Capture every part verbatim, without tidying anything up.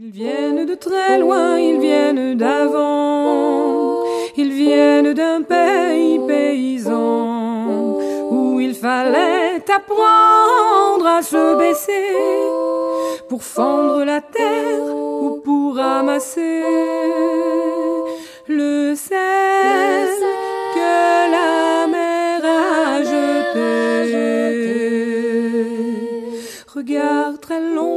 Ils viennent de très loin, ils viennent d'avant, ils viennent d'un pays paysan, où il fallait apprendre à se baisser, pour fendre la terre ou pour ramasser le sel que la mer a jeté. Regard très long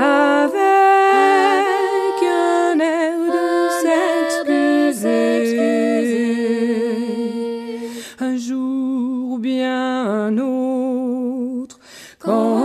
avec un air de s'excuser, un jour ou bien un autre, quand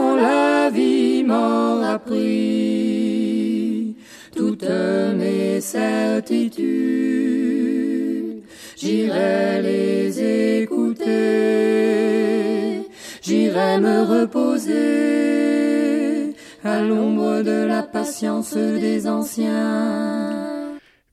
mort appris toutes mes certitudes, j'irai les écouter, j'irai me reposer à l'ombre de la patience des anciens.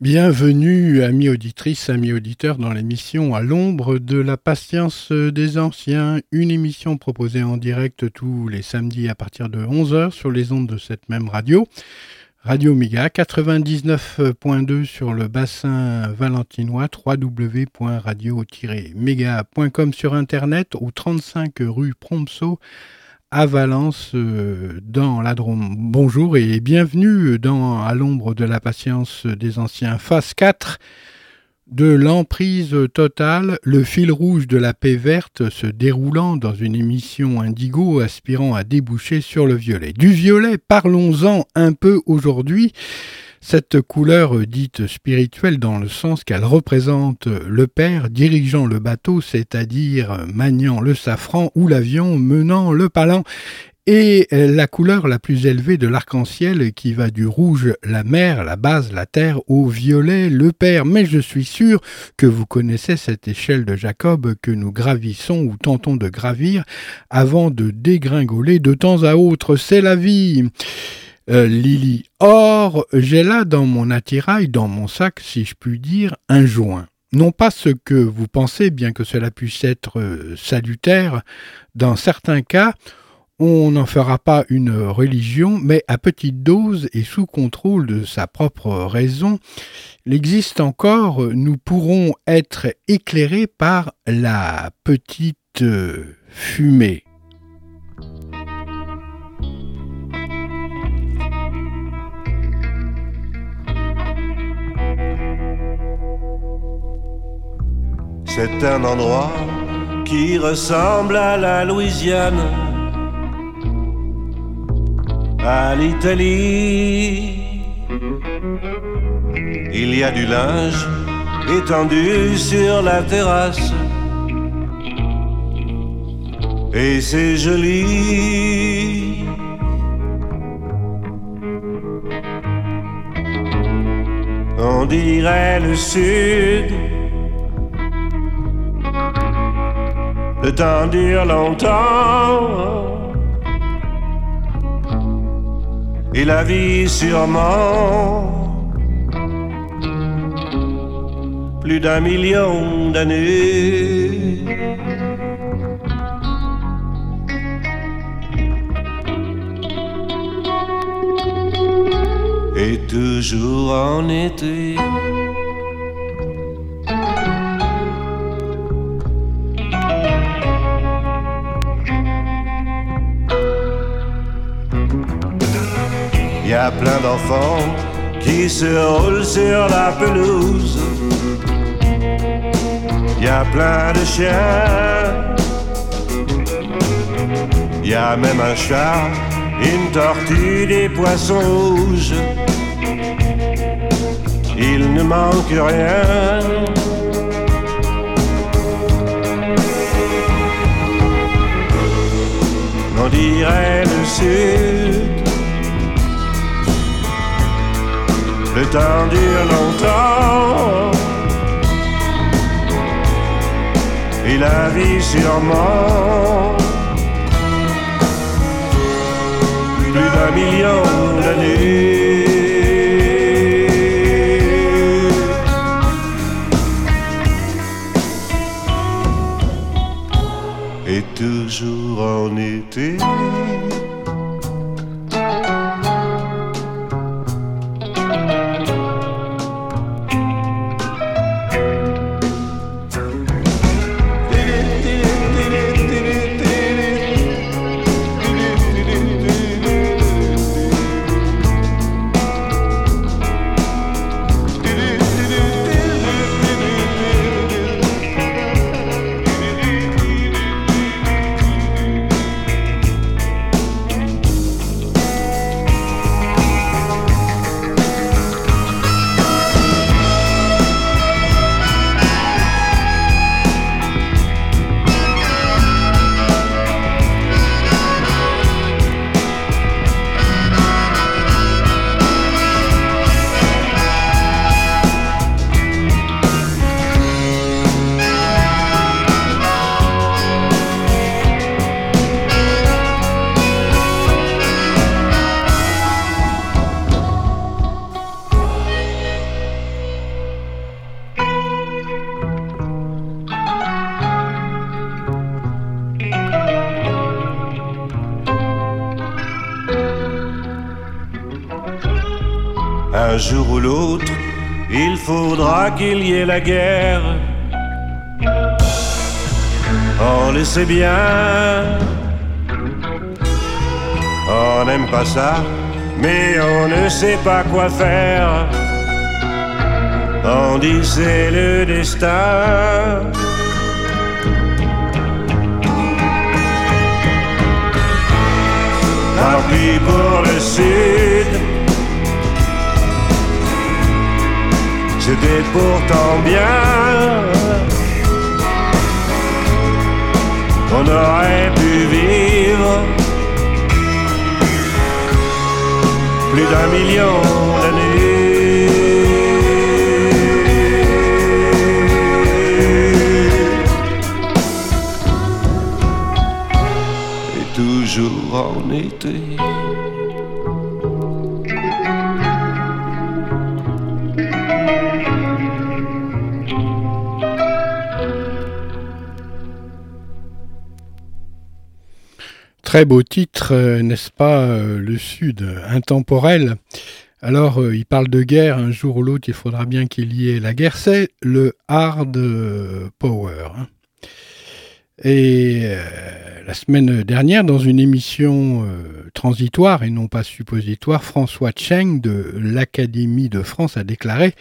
Bienvenue, amis auditrices, amis auditeurs, dans l'émission « À l'ombre de la patience des anciens », une émission proposée en direct tous les samedis à partir de onze heures sur les ondes de cette même radio, Radio Méga quatre-vingt-dix-neuf virgule deux sur le bassin valentinois, w w w point radio tiret méga point com sur Internet, au trente-cinq rue Promso, à Valence, euh, dans la Drôme. Bonjour et bienvenue dans À l'ombre de la patience des anciens, phase quatre de l'emprise totale, le fil rouge de la paix verte se déroulant dans une émission indigo aspirant à déboucher sur le violet. Du violet, parlons-en un peu aujourd'hui. Cette couleur dite spirituelle dans le sens qu'elle représente le père dirigeant le bateau, c'est-à-dire maniant le safran ou l'avion menant le palan, et la couleur la plus élevée de l'arc-en-ciel qui va du rouge, la mer, la base, la terre, au violet, le père. Mais je suis sûr que vous connaissez cette échelle de Jacob que nous gravissons ou tentons de gravir avant de dégringoler de temps à autre. C'est la vie. Euh, Lily. Or, j'ai là dans mon attirail, dans mon sac, si je puis dire, un joint. Non pas ce que vous pensez, bien que cela puisse être salutaire, dans certains cas, on n'en fera pas une religion, mais à petite dose et sous contrôle de sa propre raison, il existe encore, nous pourrons être éclairés par la petite fumée. C'est un endroit qui ressemble à la Louisiane, à l'Italie. Il y a du linge étendu sur la terrasse, et c'est joli. On dirait le sud. Le temps dure longtemps et la vie sûrement plus d'un million d'années. Et toujours en été, il y a plein d'enfants qui se roulent sur la pelouse. Il y a plein de chiens. Il y a même un chat, une tortue, des poissons rouges. Il ne manque rien. On dirait le sud. Le temps dure longtemps et la vie sûrement plus d'un million d'années. Et toujours en été, un jour ou l'autre, il faudra qu'il y ait la guerre. On le sait bien, on n'aime pas ça, mais on ne sait pas quoi faire. On dit c'est le destin. Parti pour le sud, c'était pourtant bien, on aurait pu vivre plus d'un million d'années. Et toujours en été, très beau titre, n'est-ce pas, le Sud, intemporel. Alors, euh, il parle de guerre, un jour ou l'autre, il faudra bien qu'il y ait la guerre. C'est le hard power. Et euh, la semaine dernière, dans une émission euh, transitoire et non pas suppositoire, François Cheng de l'Académie de France a déclaré: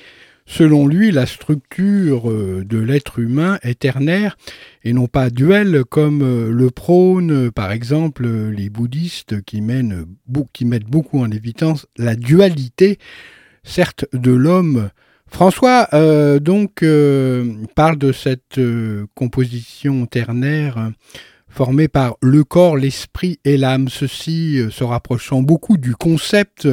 selon lui, la structure de l'être humain est ternaire et non pas duel, comme le prônent, par exemple, les bouddhistes qui, mènent, qui mettent beaucoup en évidence la dualité, certes, de l'homme. François, euh, donc, euh, parle de cette euh, composition ternaire formée par le corps, l'esprit et l'âme, ceci euh, se rapprochant beaucoup du concept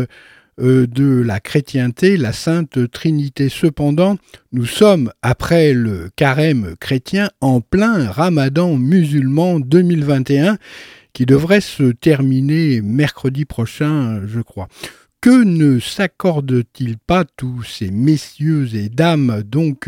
de la chrétienté, la Sainte Trinité. Cependant, nous sommes, après le carême chrétien, en plein ramadan musulman deux mille vingt et un, qui devrait se terminer mercredi prochain, je crois. Que ne s'accordent-ils pas tous ces messieurs et dames, donc,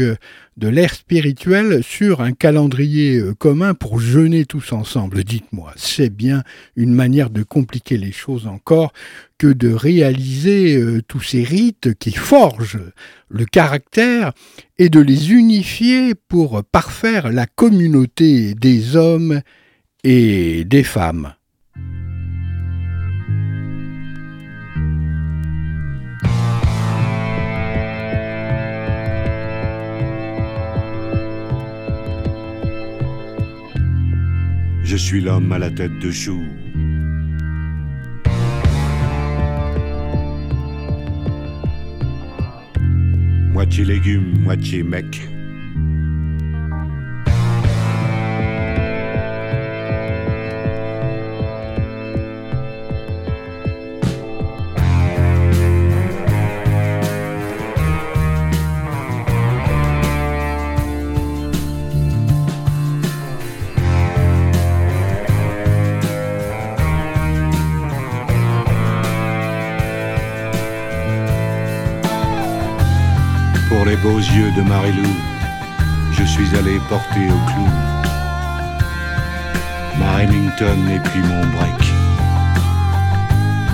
de l'ère spirituelle sur un calendrier commun pour jeûner tous ensemble? Dites-moi, c'est bien une manière de compliquer les choses encore que de réaliser tous ces rites qui forgent le caractère et de les unifier pour parfaire la communauté des hommes et des femmes. Je suis l'homme à la tête de chou. Moitié légume, moitié mec. pour les beaux yeux de Marilou, je suis allé porter au clown ma Remington et puis mon break.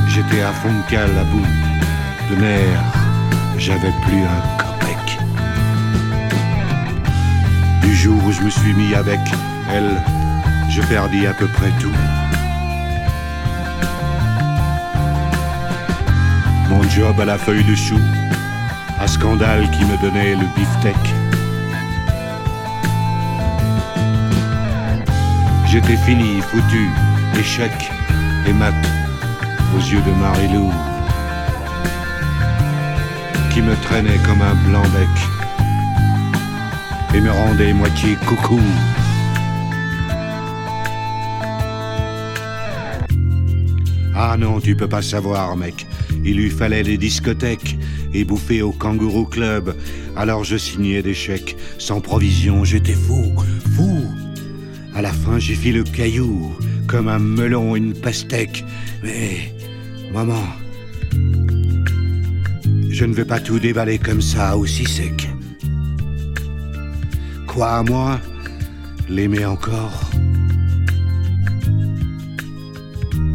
J'étais à fond de cale à bout de nerfs, j'avais plus un copec. Du jour où je me suis mis avec elle, je perdis à peu près tout. Mon job à la feuille de chou, à Scandale qui me donnait le beefsteak. J'étais fini, foutu, échec et mat aux yeux de Marilou, qui me traînait comme un blanc-bec et me rendait moitié coucou. Ah non, tu peux pas savoir, mec. Il lui fallait des discothèques et bouffer au Kangourou Club. Alors je signais des chèques sans provision, j'étais fou, fou. À la fin, j'ai fait le caillou, comme un melon, une pastèque. Mais, maman, je ne vais pas tout déballer comme ça, aussi sec. Quoi, moi, l'aimer encore?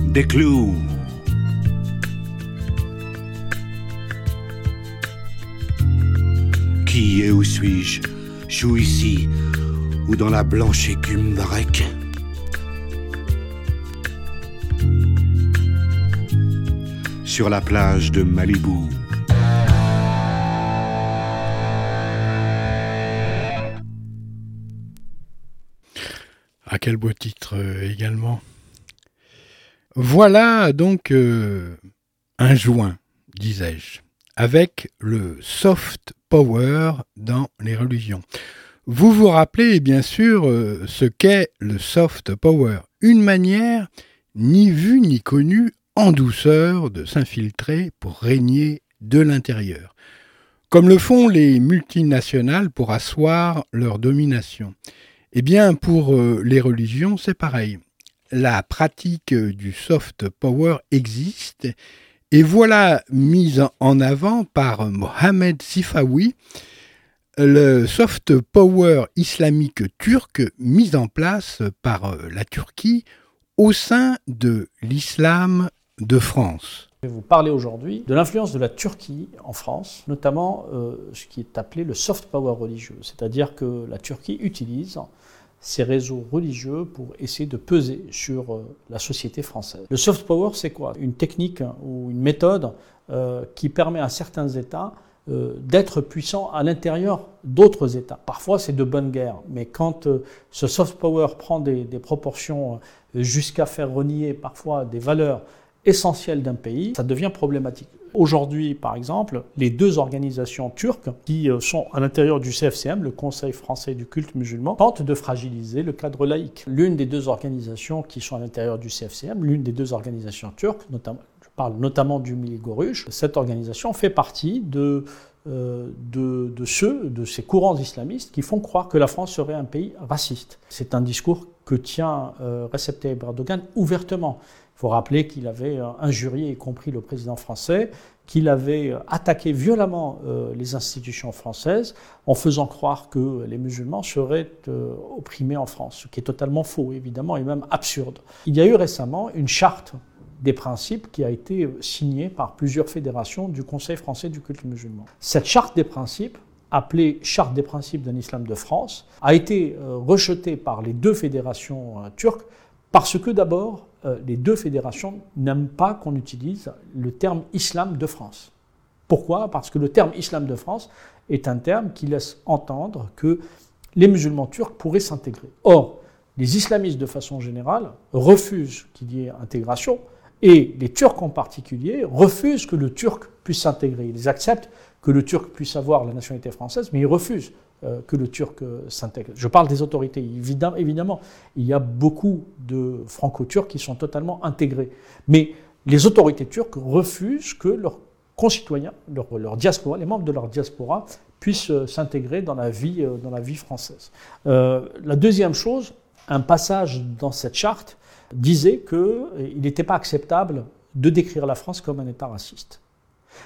Des clous. Qui et où suis-je? Je suis ici ou dans la blanche écume varec. Sur la plage de Malibu. Ah, quel beau titre euh, également. Voilà donc euh, un joint, disais-je, avec le soft power dans les religions. Vous vous rappelez bien sûr euh, ce qu'est le soft power, une manière ni vue ni connue en douceur de s'infiltrer pour régner de l'intérieur, comme le font les multinationales pour asseoir leur domination. Eh bien pour euh, les religions c'est pareil. La pratique du soft power existe et voilà mise en avant par Mohamed Sifawi, le soft power islamique turc mis en place par la Turquie au sein de l'islam de France. Je vais vous parler aujourd'hui de l'influence de la Turquie en France, notamment euh, ce qui est appelé le soft power religieux, c'est-à-dire que la Turquie utilise ces réseaux religieux pour essayer de peser sur la société française. Le soft power, c'est quoi? Une technique ou une méthode euh, qui permet à certains États euh, d'être puissants à l'intérieur d'autres États. Parfois, c'est de bonne guerre, mais quand euh, ce soft power prend des, des proportions euh, jusqu'à faire renier parfois des valeurs essentielles d'un pays, ça devient problématique. Aujourd'hui, par exemple, les deux organisations turques qui sont à l'intérieur du C F C M, le Conseil français du culte musulman, tentent de fragiliser le cadre laïque. L'une des deux organisations qui sont à l'intérieur du C F C M, l'une des deux organisations turques, notamment, je parle notamment du Milli Görüş, cette organisation fait partie de, euh, de, de ceux, de ces courants islamistes qui font croire que la France serait un pays raciste. C'est un discours que tient euh, Recep Tayyip Erdogan ouvertement. Il faut rappeler qu'il avait injurié, y compris le président français, qu'il avait attaqué violemment euh, les institutions françaises en faisant croire que les musulmans seraient euh, opprimés en France, ce qui est totalement faux, évidemment, et même absurde. Il y a eu récemment une charte des principes qui a été signée par plusieurs fédérations du Conseil français du culte musulman. Cette charte des principes, appelée Charte des principes d'un islam de France, a été euh, rejetée par les deux fédérations euh, turques parce que d'abord, les deux fédérations n'aiment pas qu'on utilise le terme « islam de France ». Pourquoi ? Parce que le terme « islam de France » est un terme qui laisse entendre que les musulmans turcs pourraient s'intégrer. Or, les islamistes de façon générale refusent qu'il y ait intégration et les Turcs en particulier refusent que le Turc puisse s'intégrer. Ils acceptent que le Turc puisse avoir la nationalité française, mais ils refusent que le Turc s'intègre. Je parle des autorités. Évidemment, il y a beaucoup de franco-turcs qui sont totalement intégrés. Mais les autorités turques refusent que leurs concitoyens, leur, leur diaspora, les membres de leur diaspora, puissent s'intégrer dans la vie, dans la vie française. Euh, la deuxième chose, un passage dans cette charte disait qu'il n'était pas acceptable de décrire la France comme un État raciste.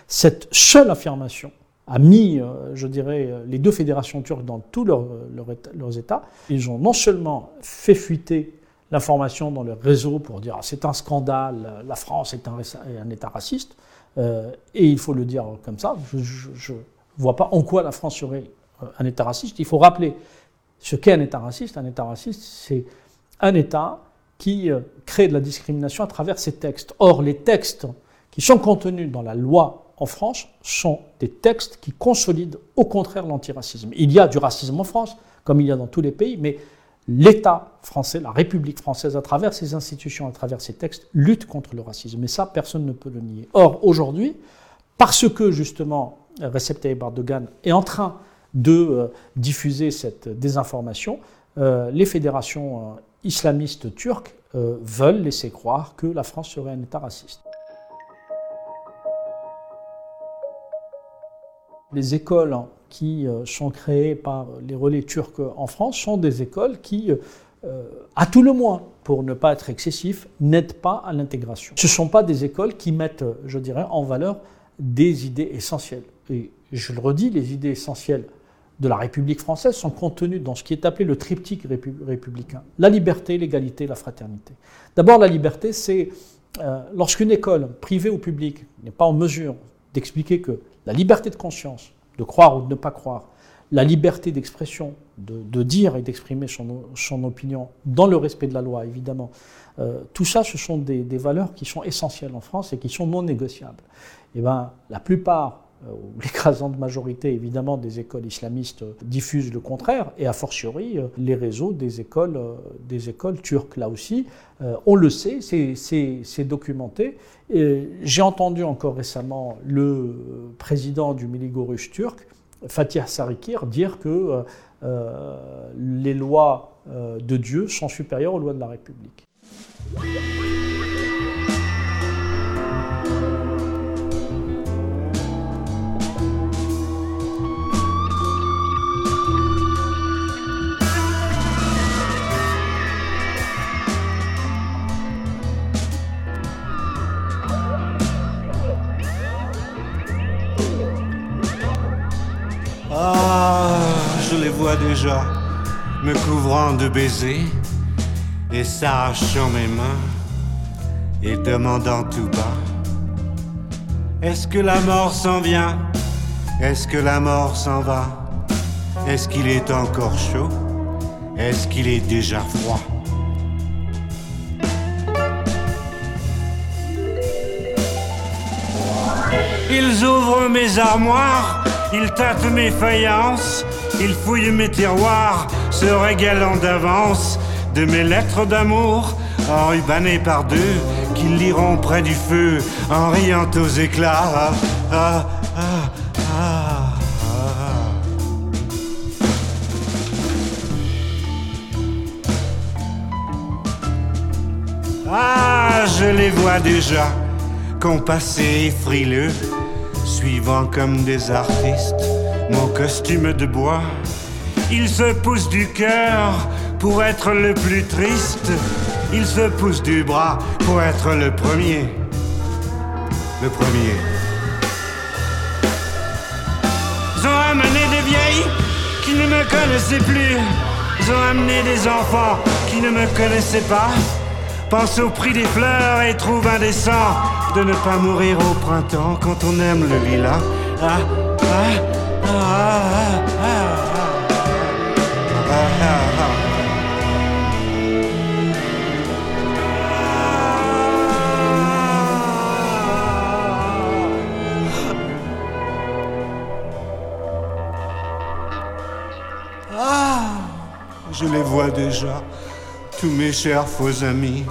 Cette seule affirmation a mis, je dirais, les deux fédérations turques dans tous leur, leur, leurs États. Ils ont non seulement fait fuiter l'information dans leur réseau pour dire ah, « c'est un scandale, la France est un, est un État raciste euh, », et il faut le dire comme ça, je ne vois pas en quoi la France serait un État raciste. Il faut rappeler ce qu'est un État raciste. Un État raciste, c'est un État qui crée de la discrimination à travers ses textes. Or, les textes qui sont contenus dans la loi en France sont des textes qui consolident au contraire l'antiracisme. Il y a du racisme en France, comme il y a dans tous les pays, mais l'État français, la République française, à travers ses institutions, à travers ses textes, lutte contre le racisme. Et ça, personne ne peut le nier. Or, aujourd'hui, parce que, justement, Recep Tayyip Erdogan est en train de euh, diffuser cette désinformation, euh, les fédérations euh, islamistes turques euh, veulent laisser croire que la France serait un État raciste. Les écoles qui sont créées par les relais turcs en France sont des écoles qui, euh, à tout le moins, pour ne pas être excessif, n'aident pas à l'intégration. Ce ne sont pas des écoles qui mettent, je dirais, en valeur des idées essentielles. Et je le redis, les idées essentielles de la République française sont contenues dans ce qui est appelé le triptyque républicain. La liberté, l'égalité, la fraternité. D'abord, la liberté, c'est euh, lorsqu'une école, privée ou publique, n'est pas en mesure d'expliquer que la liberté de conscience, de croire ou de ne pas croire, la liberté d'expression, de, de dire et d'exprimer son, son opinion, dans le respect de la loi, évidemment. Euh, tout ça, ce sont des, des valeurs qui sont essentielles en France et qui sont non négociables. Et ben, la plupart, euh, ou l'écrasante majorité, évidemment, des écoles islamistes diffusent le contraire, et a fortiori, euh, les réseaux des écoles, euh, des écoles turques, là aussi. Euh, on le sait, c'est, c'est, c'est documenté. J'ai entendu encore récemment le président du Milli Görüş turc, Fatih Sarikir, dire que euh, les lois euh, de Dieu sont supérieures aux lois de la République. Déjà me couvrant de baisers et s'arrachant mes mains et demandant tout bas: est-ce que la mort s'en vient? Est-ce que la mort s'en va? Est-ce qu'il est encore chaud? Est-ce qu'il est déjà froid? Ils ouvrent mes armoires, ils tâtent mes faïences, ils fouillent mes tiroirs, se régalant d'avance de mes lettres d'amour, enrubannées par deux, qu'ils liront près du feu, en riant aux éclats. Ah, ah, ah, ah, ah. Ah, je les vois déjà, compassés et frileux, suivant comme des artistes mon costume de bois. Il se pousse du cœur pour être le plus triste, il se pousse du bras pour être le premier, le premier. Ils ont amené des vieilles qui ne me connaissaient plus, ils ont amené des enfants qui ne me connaissaient pas, pensent au prix des fleurs et trouvent indécent de ne pas mourir au printemps quand on aime le lilas. Ah, ah. Ah, ah, ah, ah, ah, ah, ah. Je les vois déjà, tous mes chers faux amis,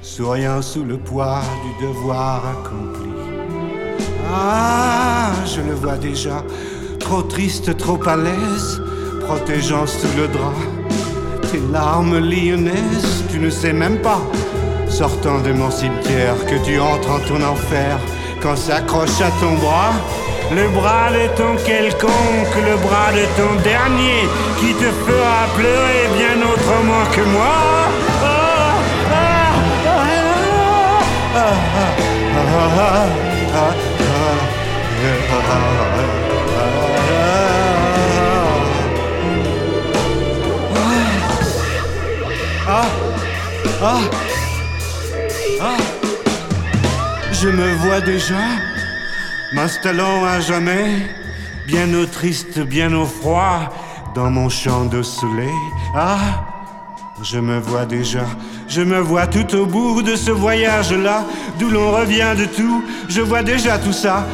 souriant sous le poids du devoir accompli. Ah, je le vois déjà, trop triste, trop à l'aise, protégeant sous le drap tes larmes lyonnaises. Tu ne sais même pas, sortant de mon cimetière, que tu entres en ton enfer quand s'accroche à ton bras le bras de ton quelconque, le bras de ton dernier, qui te fera pleurer bien autrement que moi. Oh, ah, ah, ah, ah, ah, ah, ah, ah, ah, ah, ah. Ah, ah, je me vois déjà m'installant à jamais, bien au triste, bien au froid, dans mon champ de soleil. Ah, je me vois déjà, je me vois tout au bout de ce voyage-là, d'où l'on revient de tout, je vois déjà tout ça.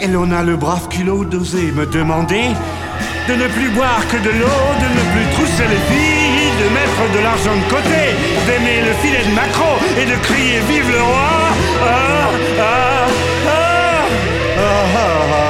Et l'on a le brave culot d'oser me demander de ne plus boire que de l'eau, de ne plus trousser les filles, de mettre de l'argent de côté, d'aimer le filet de maquereau et de crier « Vive le roi !» Ah, ah, ah, ah, ah.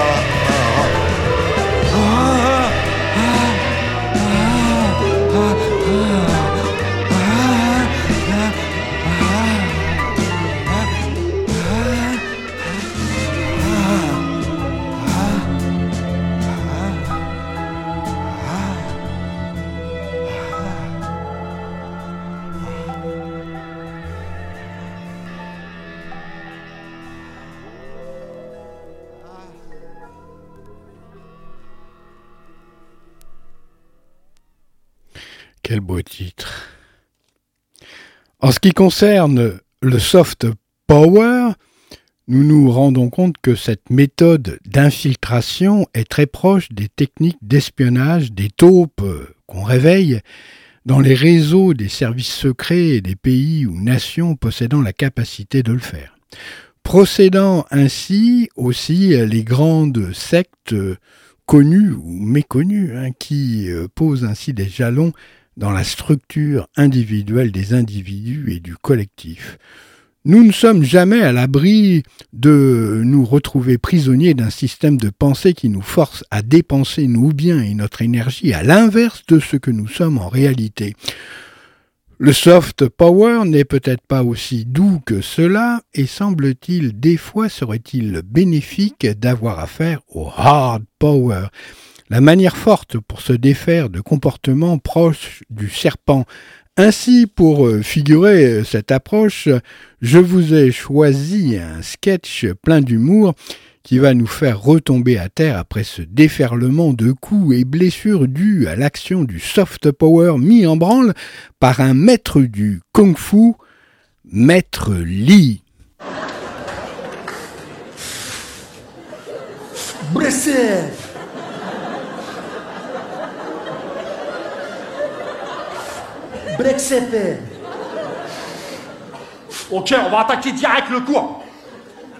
Quel beau titre. En ce qui concerne le soft power, nous nous rendons compte que cette méthode d'infiltration est très proche des techniques d'espionnage des taupes qu'on réveille dans les réseaux des services secrets et des pays ou nations possédant la capacité de le faire. Procédant ainsi aussi les grandes sectes connues ou méconnues, hein, qui posent ainsi des jalons dans la structure individuelle des individus et du collectif. Nous ne sommes jamais à l'abri de nous retrouver prisonniers d'un système de pensée qui nous force à dépenser nos biens et notre énergie à l'inverse de ce que nous sommes en réalité. Le soft power n'est peut-être pas aussi doux que cela et semble-t-il des fois serait-il bénéfique d'avoir affaire au hard power. La manière forte pour se défaire de comportements proches du serpent. Ainsi, pour figurer cette approche, je vous ai choisi un sketch plein d'humour qui va nous faire retomber à terre après ce déferlement de coups et blessures dus à l'action du soft power mis en branle par un maître du kung-fu, Maître Li. Blessé. Brexit. Ok, on va attaquer direct le cours.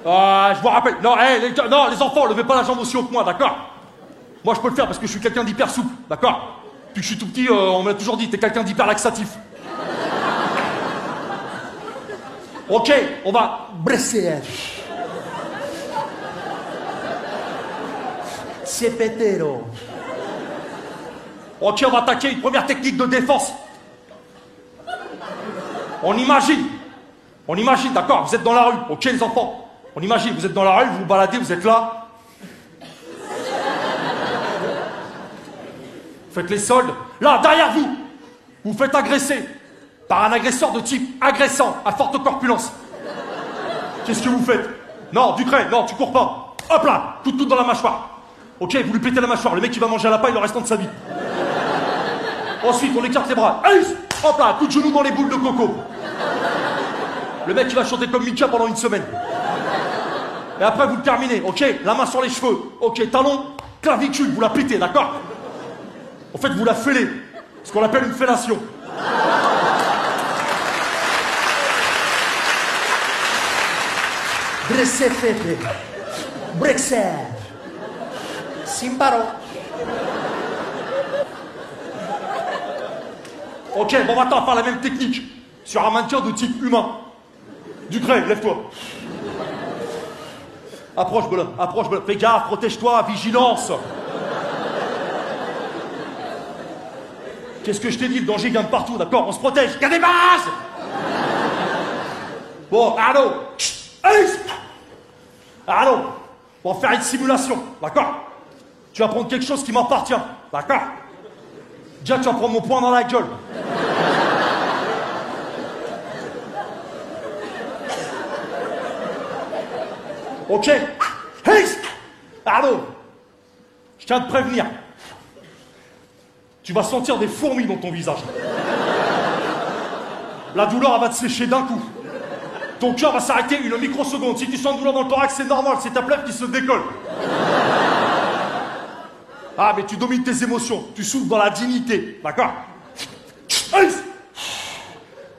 Euh, je vous rappelle. Non, hey, les, non, les enfants, levez pas la jambe aussi haut que moi, d'accord? Moi, je peux le faire parce que je suis quelqu'un d'hyper souple, d'accord? Depuis que je suis tout petit, euh, on m'a toujours dit, t'es quelqu'un d'hyper laxatif. Ok, on va. Brexit. C'est pétéro. Ok, on va attaquer une première technique de défense. On imagine, on imagine, d'accord, vous êtes dans la rue, ok les enfants, on imagine, vous êtes dans la rue, vous vous baladez, vous êtes là. Vous faites les soldes, là, derrière vous, vous vous faites agresser par un agresseur de type agressant à forte corpulence. Qu'est-ce que vous faites? Non, du trait, non, tu cours pas. Hop là, tout, tout dans la mâchoire. Ok, vous lui pétez la mâchoire, le mec il va manger à la paille le restant de sa vie. Ensuite, on écarte les bras. Allez, hop là, coup de genou dans les boules de coco. Le mec, il va chanter comme Mika pendant une semaine. Et après, vous le terminez, ok? La main sur les cheveux, ok, talon, clavicule, vous la pétez, d'accord? En fait, vous la fêlez, ce qu'on appelle une fellation. Brexefepe, Brexer, Simbaro. Ok, bon, maintenant, on va faire la même technique sur un maintien de type humain. Ducret, lève-toi. Approche, Belin, approche, Belin. Fais gaffe, protège-toi, vigilance. Qu'est-ce que je t'ai dit? Le danger vient de partout, d'accord? On se protège. Il y a des bases. Bon, allô. Allez. Allô. On va faire une simulation, d'accord? Tu vas prendre quelque chose qui m'appartient, d'accord? Déjà, tu vas prendre mon poing dans la gueule. Ok. Hey. Allô. Je tiens à te prévenir. Tu vas sentir des fourmis dans ton visage. la douleur va te sécher d'un coup. Ton cœur va s'arrêter une microseconde. Si tu sens de douleur dans le thorax, c'est normal, c'est ta plèvre qui se décolle. Ah, mais tu domines tes émotions, tu souffles dans la dignité, d'accord?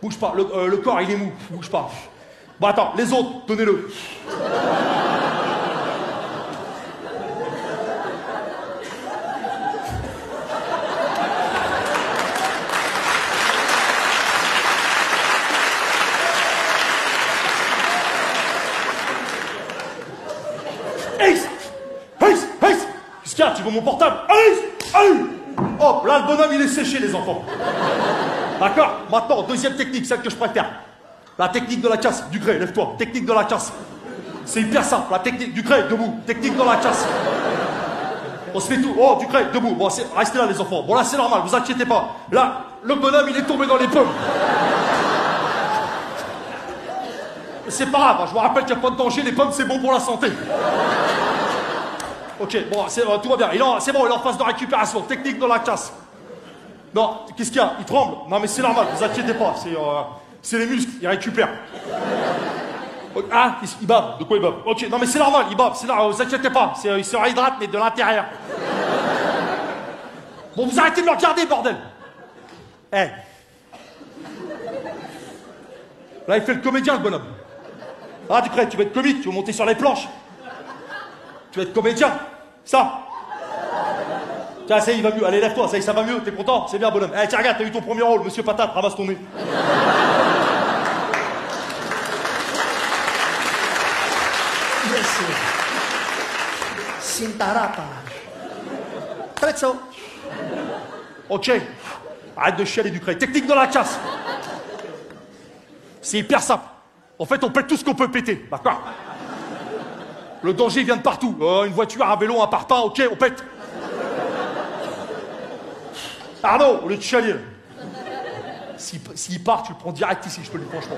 Bouge pas, le, euh, le corps il est mou, bouge pas. Bon attends, les autres, donnez-le. Tu veux mon portable? Allez, allez. Hop, là le bonhomme il est séché les enfants. D'accord? Maintenant, deuxième technique, celle que je préfère. La technique de la casse, du grès, lève-toi. Technique de la casse. C'est hyper simple, la technique du grès, debout. Technique de la casse. On se fait tout. Oh, du grès, debout. Bon, restez là les enfants. Bon là c'est normal, vous inquiétez pas. Là, le bonhomme il est tombé dans les pommes. C'est pas grave, hein. Je vous rappelle qu'il n'y a pas de danger, les pommes c'est bon pour la santé. Ok, bon, euh, tout va bien. C'est bon, il est en phase de récupération. Technique de la casse. Non, qu'est-ce qu'il y a? Il tremble. Non, mais c'est normal, vous inquiétez pas. C'est euh, les muscles, il récupère. Ah, il, il bave. De quoi il bave? Ok, non, mais c'est normal, il bave. Normal, vous inquiétez pas. Euh, il se réhydrate, mais de l'intérieur. Bon, vous arrêtez de le regarder, bordel. Eh. Hey. Là, il fait le comédien, le bonhomme. Ah, tu crées, tu veux être comique, tu veux monter sur les planches. Tu vas être comédien, ça. Tiens, ça y est, il va mieux. Allez, lève-toi, ça y est, ça va mieux. T'es content? C'est bien, bonhomme. Eh, tiens, regarde, t'as eu ton premier rôle, monsieur Patate, ramasse ton nez. Merci. Sintarapa. Prezzo. Ok. Arrête de chialer du cré. Technique de la casse. C'est hyper simple. En fait, on pète tout ce qu'on peut péter, d'accord? Le danger vient de partout. Euh, une voiture, un vélo, un parpaing, ok, on pète. Arnaud, au lieu de chialer. S'il part, tu le prends direct ici, je peux le dire franchement.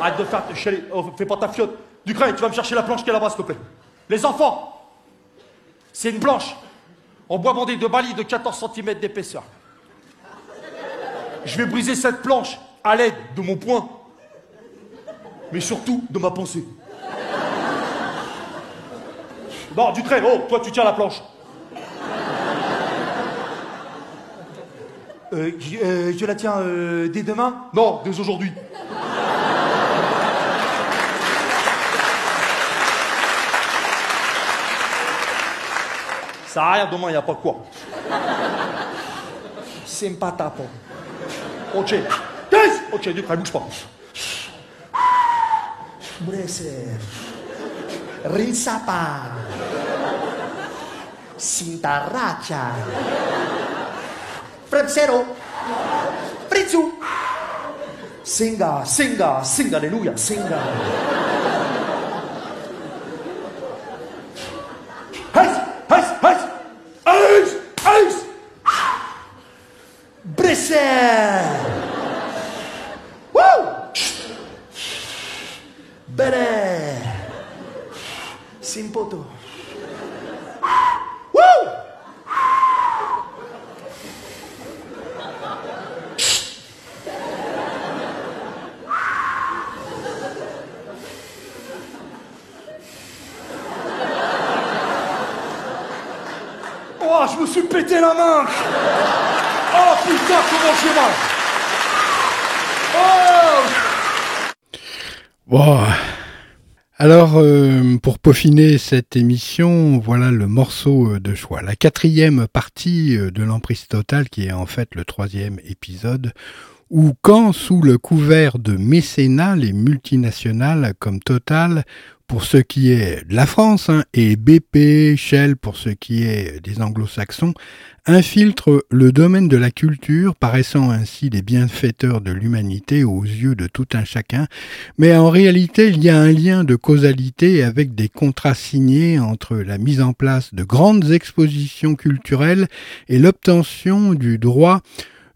Arrête de faire chialer, oh, fais pas ta fiotte. Ducret, tu vas me chercher la planche qui est là-bas, s'il te plaît. Les enfants, c'est une planche en bois bandé de Bali de quatorze centimètres d'épaisseur. Je vais briser cette planche à l'aide de mon poing, mais surtout de ma pensée. Non, du trait, oh, toi tu tiens la planche. Euh, je, euh, je la tiens euh, dès demain? Non, dès aujourd'hui. Ça sert à rien, demain, il n'y a pas de quoi. C'est pas ta pomme. Ok. Yes! Ok, du trait, bouge pas. Rinsapa. Sintaracha. Frepsero. Fritzu. Singa, singa, singa, alléluia, singa. Heis, heis, heis. Heis, heis. Bresser. Wouh. Bere. Simpoto. Wouh! Oh, je me suis pété la main! Oh putain, comment j'ai mal! Oh! Wow. Alors, euh, pour peaufiner cette émission, voilà le morceau de choix. La quatrième partie de l'emprise totale, qui est en fait le troisième épisode, où quand, sous le couvert de mécénat, les multinationales comme Total, pour ce qui est de la France, hein, et B P, Shell, pour ce qui est des anglo-saxons, infiltrent le domaine de la culture, paraissant ainsi des bienfaiteurs de l'humanité aux yeux de tout un chacun. Mais en réalité, il y a un lien de causalité avec des contrats signés entre la mise en place de grandes expositions culturelles et l'obtention du droit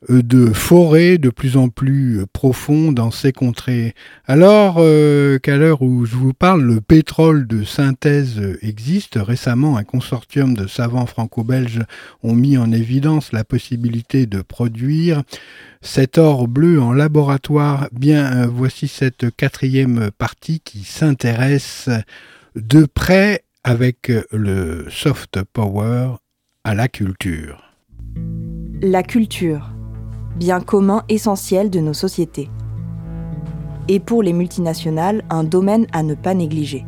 de forêts de plus en plus profondes dans ces contrées. Alors euh, qu'à l'heure où je vous parle, le pétrole de synthèse existe. Récemment, un consortium de savants franco-belges ont mis en évidence la possibilité de produire cet or bleu en laboratoire. Bien, voici cette quatrième partie qui s'intéresse de près avec le soft power à la culture. La culture, bien commun essentiel de nos sociétés. Et pour les multinationales, un domaine à ne pas négliger.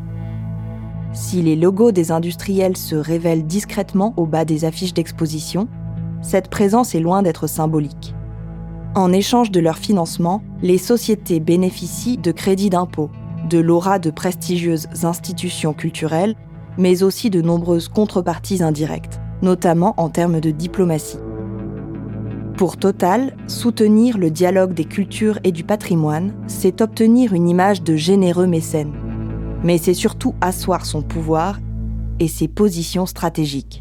Si les logos des industriels se révèlent discrètement au bas des affiches d'exposition, cette présence est loin d'être symbolique. En échange de leur financement, les sociétés bénéficient de crédits d'impôt, de l'aura de prestigieuses institutions culturelles, mais aussi de nombreuses contreparties indirectes, notamment en termes de diplomatie. Pour Total, soutenir le dialogue des cultures et du patrimoine, c'est obtenir une image de généreux mécène. Mais c'est surtout asseoir son pouvoir et ses positions stratégiques.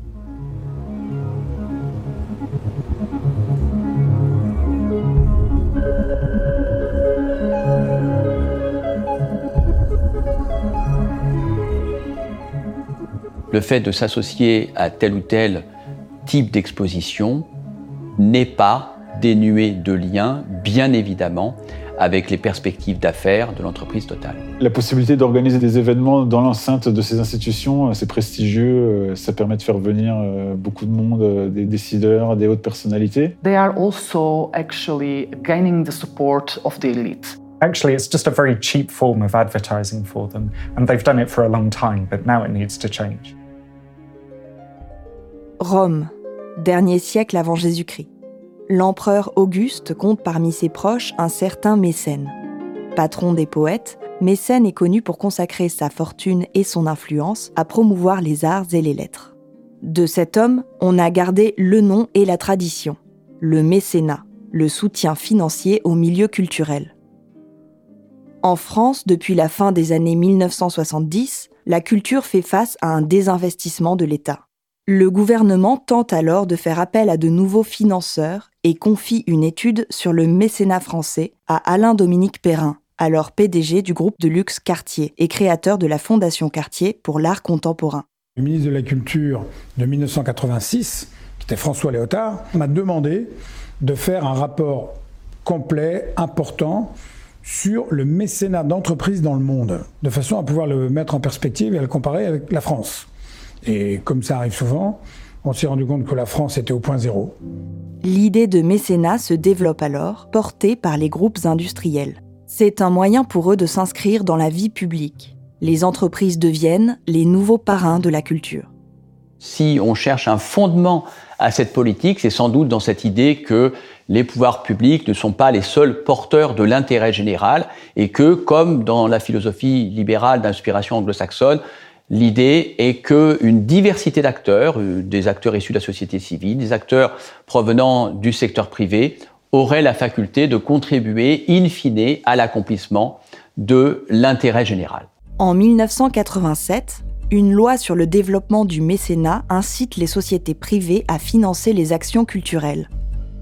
Le fait de s'associer à tel ou tel type d'exposition n'est pas dénué de liens, bien évidemment, avec les perspectives d'affaires de l'entreprise Total. La possibilité d'organiser des événements dans l'enceinte de ces institutions, c'est prestigieux, ça permet de faire venir beaucoup de monde, des décideurs, des hautes personnalités. They are also actually gaining the support of the elite. Actually, it's just a very cheap form of advertising for them, and they've done it for a long time, but now it needs to change. Rome, dernier siècle avant Jésus-Christ. L'empereur Auguste compte parmi ses proches un certain mécène. Patron des poètes, mécène est connu pour consacrer sa fortune et son influence à promouvoir les arts et les lettres. De cet homme, on a gardé le nom et la tradition, le mécénat, le soutien financier au milieu culturel. En France, depuis la fin des années mille neuf cent soixante-dix, la culture fait face à un désinvestissement de l'État. Le gouvernement tente alors de faire appel à de nouveaux financeurs et confie une étude sur le mécénat français à Alain Dominique Perrin, alors P D G du groupe de luxe Cartier et créateur de la Fondation Cartier pour l'art contemporain. Le ministre de la Culture de mille neuf cent quatre-vingt-six, qui était François Léotard, m'a demandé de faire un rapport complet, important, sur le mécénat d'entreprises dans le monde, de façon à pouvoir le mettre en perspective et à le comparer avec la France. Et comme ça arrive souvent, on s'est rendu compte que la France était au point zéro. L'idée de mécénat se développe alors, portée par les groupes industriels. C'est un moyen pour eux de s'inscrire dans la vie publique. Les entreprises deviennent les nouveaux parrains de la culture. Si on cherche un fondement à cette politique, c'est sans doute dans cette idée que les pouvoirs publics ne sont pas les seuls porteurs de l'intérêt général et que, comme dans la philosophie libérale d'inspiration anglo-saxonne, l'idée est qu'une diversité d'acteurs, des acteurs issus de la société civile, des acteurs provenant du secteur privé, auraient la faculté de contribuer in fine à l'accomplissement de l'intérêt général. En mille neuf cent quatre-vingt-sept, une loi sur le développement du mécénat incite les sociétés privées à financer les actions culturelles.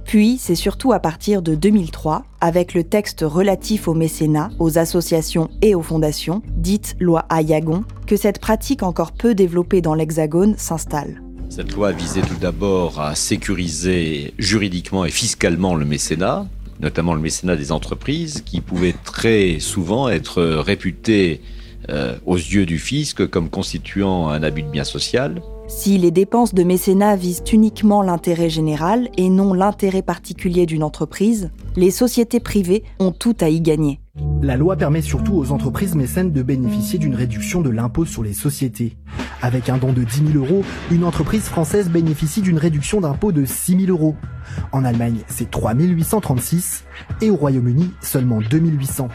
Puis, c'est surtout à partir de deux mille trois, avec le texte relatif au mécénat, aux associations et aux fondations, dite loi Ayagon, que cette pratique encore peu développée dans l'Hexagone s'installe. Cette loi visait tout d'abord à sécuriser juridiquement et fiscalement le mécénat, notamment le mécénat des entreprises, qui pouvait très souvent être réputé euh, aux yeux du fisc comme constituant un abus de bien social. Si les dépenses de mécénat visent uniquement l'intérêt général et non l'intérêt particulier d'une entreprise, les sociétés privées ont tout à y gagner. La loi permet surtout aux entreprises mécènes de bénéficier d'une réduction de l'impôt sur les sociétés. Avec un don de dix mille euros, une entreprise française bénéficie d'une réduction d'impôt de six mille euros. En Allemagne, c'est trois mille huit cent trente-six et au Royaume-Uni, seulement deux mille huit cents.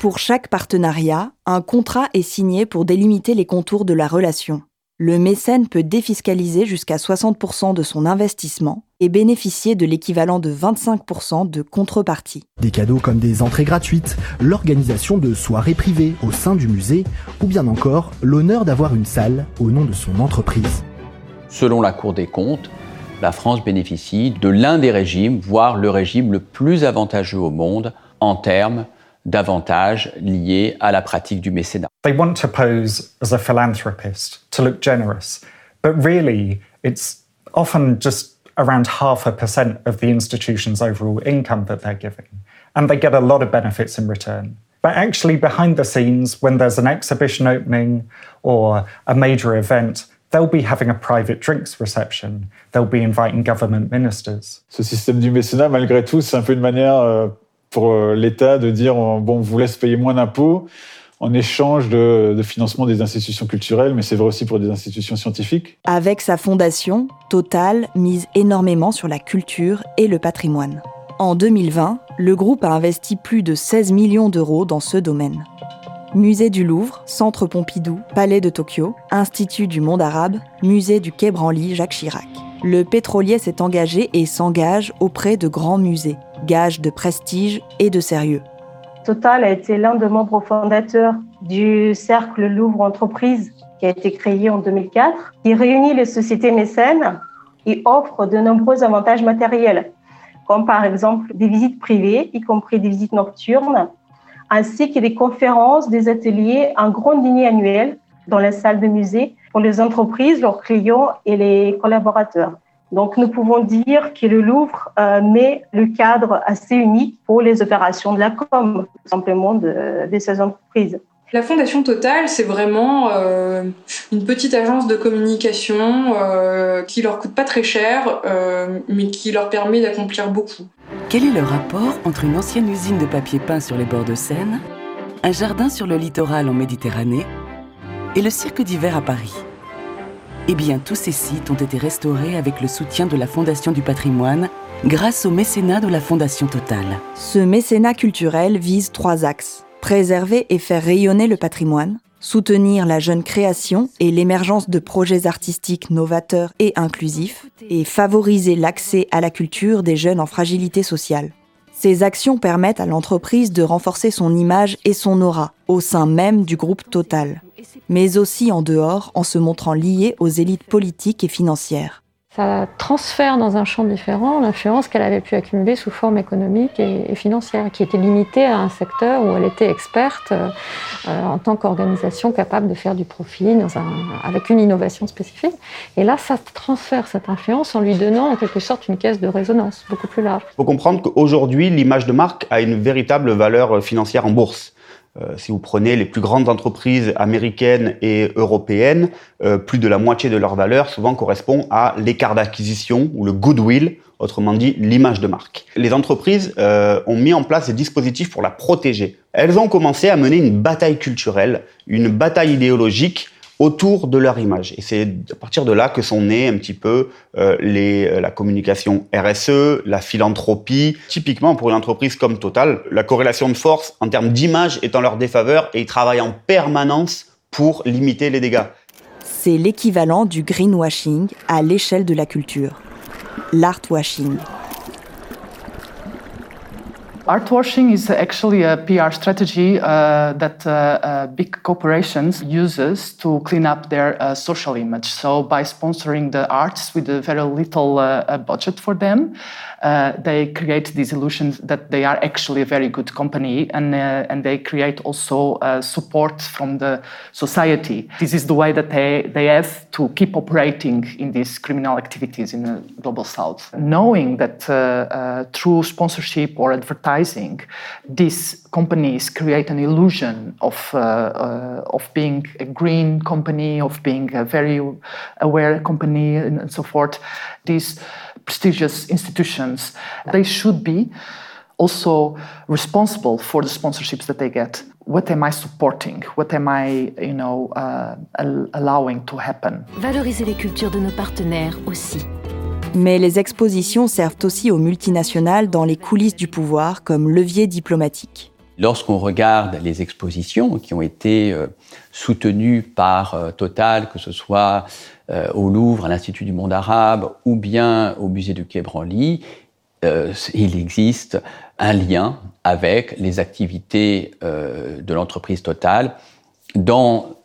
Pour chaque partenariat, un contrat est signé pour délimiter les contours de la relation. Le mécène peut défiscaliser jusqu'à soixante pour cent de son investissement et bénéficier de l'équivalent de vingt-cinq pour cent de contrepartie. Des cadeaux comme des entrées gratuites, l'organisation de soirées privées au sein du musée ou bien encore l'honneur d'avoir une salle au nom de son entreprise. Selon la Cour des comptes, la France bénéficie de l'un des régimes, voire le régime le plus avantageux au monde en termes d'avantages liés à la pratique du mécénat. They want to pose as a philanthropist, to look generous, but really it's often just around half a percent of the institution's overall income that they're giving, and they get a lot of benefits in return. But actually, behind the scenes, when there's an exhibition opening or a major event, they'll be having a private drinks reception. They'll be inviting government ministers. Ce système du mécénat, malgré tout, c'est un peu une manière euh, pour l'État de dire « bon, on vous laisse payer moins d'impôts » en échange de, de financement des institutions culturelles, mais c'est vrai aussi pour des institutions scientifiques. Avec sa fondation, Total mise énormément sur la culture et le patrimoine. En deux mille vingt, le groupe a investi plus de seize millions d'euros dans ce domaine. Musée du Louvre, Centre Pompidou, Palais de Tokyo, Institut du Monde Arabe, Musée du Quai Branly, Jacques Chirac. Le pétrolier s'est engagé et s'engage auprès de grands musées, gage de prestige et de sérieux. Total a été l'un des membres fondateurs du cercle Louvre Entreprises, qui a été créé en deux mille quatre, qui réunit les sociétés mécènes et offre de nombreux avantages matériels, comme par exemple des visites privées, y compris des visites nocturnes, ainsi que des conférences, des ateliers, un grand dîner annuel dans la salle de musée pour les entreprises, leurs clients et les collaborateurs. Donc nous pouvons dire que le Louvre euh, met le cadre assez unique pour les opérations de la com, tout simplement de, de ces entreprises. La Fondation Total, c'est vraiment euh, une petite agence de communication euh, qui leur coûte pas très cher, euh, mais qui leur permet d'accomplir beaucoup. Quel est le rapport entre une ancienne usine de papier peint sur les bords de Seine, un jardin sur le littoral en Méditerranée et le cirque d'hiver à Paris ? Eh bien, tous ces sites ont été restaurés avec le soutien de la Fondation du Patrimoine grâce au mécénat de la Fondation Total. Ce mécénat culturel vise trois axes. Préserver et faire rayonner le patrimoine, soutenir la jeune création et l'émergence de projets artistiques novateurs et inclusifs, et favoriser l'accès à la culture des jeunes en fragilité sociale. Ces actions permettent à l'entreprise de renforcer son image et son aura au sein même du groupe Total, mais aussi en dehors en se montrant liée aux élites politiques et financières. Ça transfère dans un champ différent l'influence qu'elle avait pu accumuler sous forme économique et financière, qui était limitée à un secteur où elle était experte euh, en tant qu'organisation capable de faire du profit dans un, avec une innovation spécifique. Et là, ça transfère cette influence en lui donnant en quelque sorte une caisse de résonance beaucoup plus large. Il faut comprendre qu'aujourd'hui, l'image de marque a une véritable valeur financière en bourse. Euh, si vous prenez les plus grandes entreprises américaines et européennes, euh, plus de la moitié de leur valeur souvent correspond à l'écart d'acquisition ou le goodwill, autrement dit l'image de marque. Les entreprises euh, ont mis en place des dispositifs pour la protéger. Elles ont commencé à mener une bataille culturelle, une bataille idéologique autour de leur image. Et c'est à partir de là que sont nées un petit peu euh, les, la communication R S E, la philanthropie. Typiquement, pour une entreprise comme Total, la corrélation de force en termes d'image est en leur défaveur et ils travaillent en permanence pour limiter les dégâts. C'est l'équivalent du greenwashing à l'échelle de la culture. L'artwashing. Artwashing is actually a P R strategy uh, that uh, uh, big corporations uses to clean up their uh, social image. So by sponsoring the arts with a very little uh, budget for them, uh, they create this illusion that they are actually a very good company, and uh, and they create also uh, support from the society. This is the way that they, they have to keep operating in these criminal activities in the Global South. Knowing that uh, uh, through sponsorship or advertising, these companies create an illusion of uh, uh, of being a green company, of being a very aware company, and so forth. These prestigious institutions, they should be also responsible for the sponsorships that they get. What am I supporting? What am I, you know, uh, allowing to happen? Valoriser les cultures de nos partenaires aussi. Mais les expositions servent aussi aux multinationales dans les coulisses du pouvoir comme levier diplomatique. Lorsqu'on regarde les expositions qui ont été soutenues par Total, que ce soit au Louvre, à l'Institut du Monde Arabe ou bien au Musée du Quai Branly, il existe un lien avec les activités de l'entreprise Total dans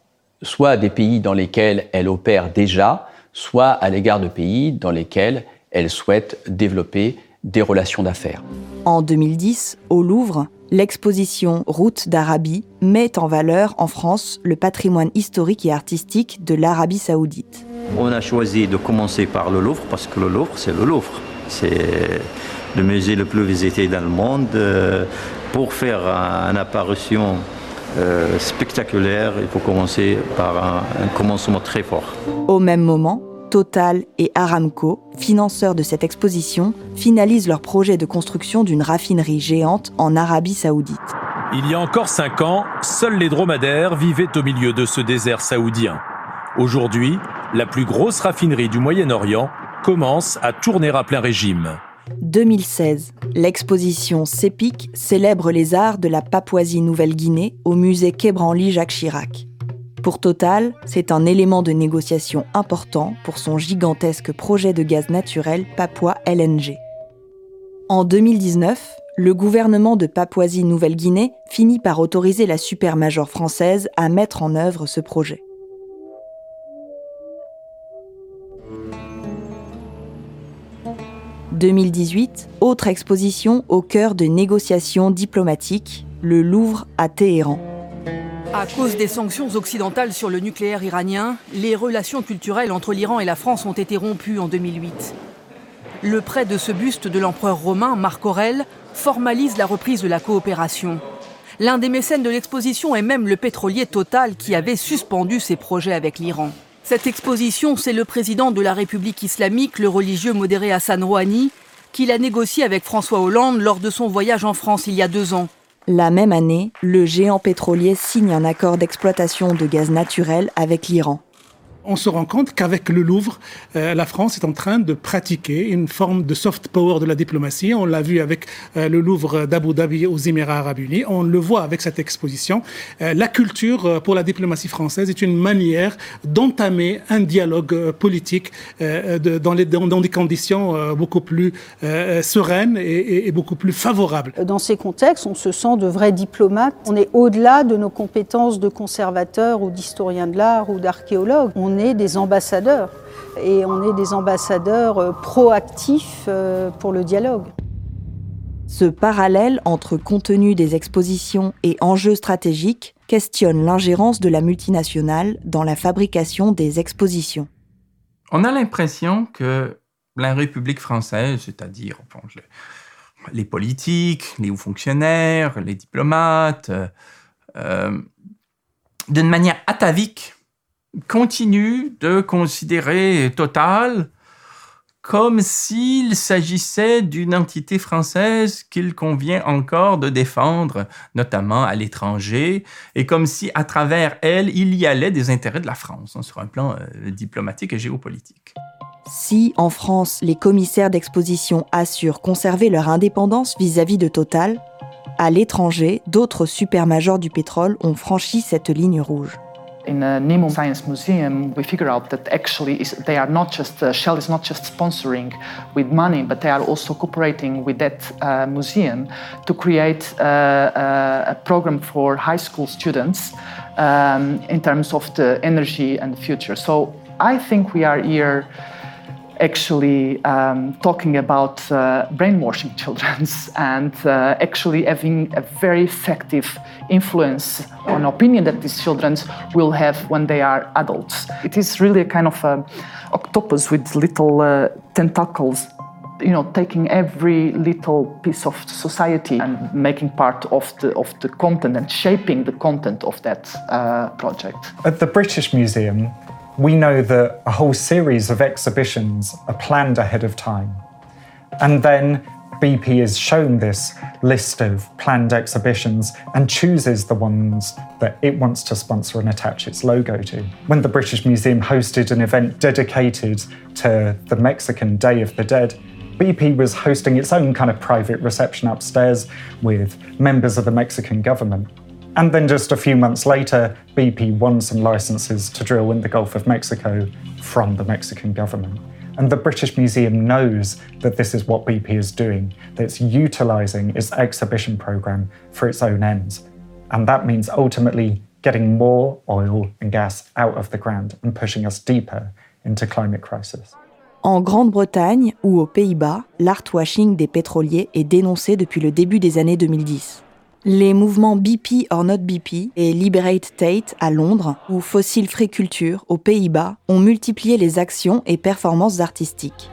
soit des pays dans lesquels elle opère déjà, soit à l'égard de pays dans lesquels elle souhaite développer des relations d'affaires. En deux mille dix, au Louvre, l'exposition « Route d'Arabie » met en valeur en France le patrimoine historique et artistique de l'Arabie saoudite. On a choisi de commencer par le Louvre parce que le Louvre, c'est le Louvre. C'est le musée le plus visité dans le monde. Pour faire une apparition spectaculaire, il faut commencer par un commencement très fort. Au même moment, Total et Aramco, financeurs de cette exposition, finalisent leur projet de construction d'une raffinerie géante en Arabie Saoudite. Il y a encore cinq ans, seuls les dromadaires vivaient au milieu de ce désert saoudien. Aujourd'hui, la plus grosse raffinerie du Moyen-Orient commence à tourner à plein régime. deux mille seize, l'exposition CEPIC célèbre les arts de la Papouasie-Nouvelle-Guinée au musée Quai Branly Jacques Chirac. Pour Total, c'est un élément de négociation important pour son gigantesque projet de gaz naturel Papoua L N G. En deux mille dix-neuf, le gouvernement de Papouasie-Nouvelle-Guinée finit par autoriser la supermajor française à mettre en œuvre ce projet. deux mille dix-huit, autre exposition au cœur de négociations diplomatiques, le Louvre à Téhéran. À cause des sanctions occidentales sur le nucléaire iranien, les relations culturelles entre l'Iran et la France ont été rompues en deux mille huit. Le prêt de ce buste de l'empereur romain, Marc Aurèle, formalise la reprise de la coopération. L'un des mécènes de l'exposition est même le pétrolier Total qui avait suspendu ses projets avec l'Iran. Cette exposition, c'est le président de la République islamique, le religieux modéré Hassan Rouhani, qui l'a négocié avec François Hollande lors de son voyage en France il y a deux ans. La même année, le géant pétrolier signe un accord d'exploitation de gaz naturel avec l'Iran. On se rend compte qu'avec le Louvre, euh, la France est en train de pratiquer une forme de soft power de la diplomatie. On l'a vu avec euh, le Louvre d'Abu Dhabi aux Émirats arabes unis. On le voit avec cette exposition. Euh, la culture pour la diplomatie française est une manière d'entamer un dialogue politique euh, de, dans, les, dans, dans des conditions euh, beaucoup plus euh, sereines et, et, et beaucoup plus favorables. Dans ces contextes, on se sent de vrais diplomates. On est au-delà de nos compétences de conservateurs ou d'historiens de l'art ou d'archéologues. On On est des ambassadeurs, et on est des ambassadeurs proactifs pour le dialogue. Ce parallèle entre contenu des expositions et enjeux stratégiques questionne l'ingérence de la multinationale dans la fabrication des expositions. On a l'impression que la République française, c'est-à-dire les politiques, les hauts fonctionnaires, les diplomates, euh, d'une manière atavique, continue de considérer Total comme s'il s'agissait d'une entité française qu'il convient encore de défendre, notamment à l'étranger, et comme si, à travers elle, il y allait des intérêts de la France, hein, sur un plan euh, diplomatique et géopolitique. Si, en France, les commissaires d'exposition assurent conserver leur indépendance vis-à-vis de Total, à l'étranger, d'autres supermajors du pétrole ont franchi cette ligne rouge. In the name of Science Museum, we figure out that actually is, they are not just uh, Shell is not just sponsoring with money, but they are also cooperating with that uh, museum to create uh, uh, a program for high school students um, in terms of the energy and the future. So I think we are here actually um, talking about uh, brainwashing children and uh, actually having a very effective influence on opinion that these children will have when they are adults. It is really a kind of a octopus with little uh, tentacles, you know, taking every little piece of society and making part of the, of the content and shaping the content of that uh, project. At the British Museum, we know that a whole series of exhibitions are planned ahead of time. And then B P is shown this list of planned exhibitions and chooses the ones that it wants to sponsor and attach its logo to. When the British Museum hosted an event dedicated to the Mexican Day of the Dead, B P was hosting its own kind of private reception upstairs with members of the Mexican government. And then just a few months later, B P won some licenses to drill in the Gulf of Mexico from the Mexican government. And the British Museum knows that this is what B P is doing, that it's utilising its exhibition programme for its own ends. And that means ultimately getting more oil and gas out of the ground and pushing us deeper into climate crisis. En Grande-Bretagne ou aux Pays-Bas, l'art-washing des pétroliers est dénoncé depuis le début des années deux mille dix. Les mouvements B P or not B P et Liberate Tate à Londres ou Fossil Free Culture aux Pays-Bas ont multiplié les actions et performances artistiques.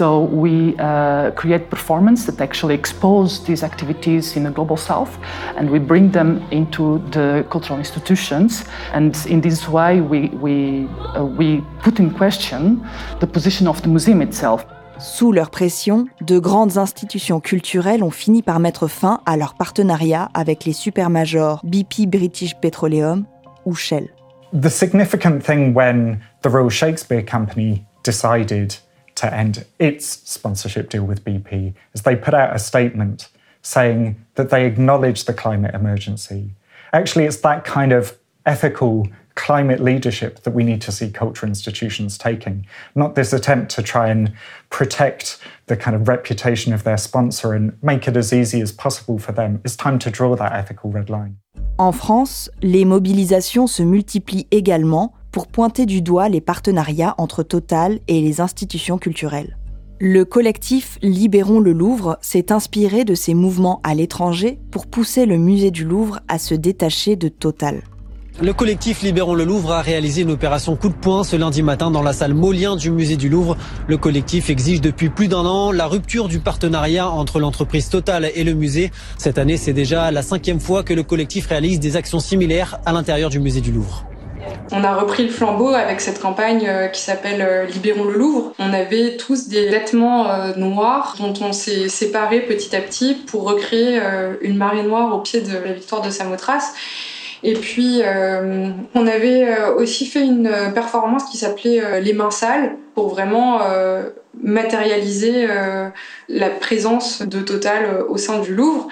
So we uh, create performance that actually expose these activities in the global south, and we bring them into the cultural institutions. And in this way, we we uh, we put in question the position of the museum itself. Sous leur pression, de grandes institutions culturelles ont fini par mettre fin à leur partenariat avec les supermajors B P British Petroleum ou Shell. The significant thing when the Royal Shakespeare Company decided to end its sponsorship deal with B P, as they put out a statement saying that they acknowledge the climate emergency. Actually, it's that kind of ethical climate leadership that we need to see culture institutions taking, not this attempt to try and protect the kind of reputation of their sponsor and make it as easy as possible for them. It's time to draw that ethical red line. En France, les mobilisations se multiplient également pour pointer du doigt les partenariats entre Total et les institutions culturelles. Le collectif Libérons le Louvre s'est inspiré de ces mouvements à l'étranger pour pousser le musée du Louvre à se détacher de Total. Le collectif Libérons le Louvre a réalisé une opération coup de poing ce lundi matin dans la salle Mollien du musée du Louvre. Le collectif exige depuis plus d'un an la rupture du partenariat entre l'entreprise Total et le musée. Cette année, c'est déjà la cinquième fois que le collectif réalise des actions similaires à l'intérieur du musée du Louvre. On a repris le flambeau avec cette campagne qui s'appelle « Libérons le Louvre ». On avait tous des vêtements noirs dont on s'est séparés petit à petit pour recréer une marée noire au pied de la victoire de Samothrace. Et puis, on avait aussi fait une performance qui s'appelait « Les mains sales » pour vraiment matérialiser la présence de Total au sein du Louvre.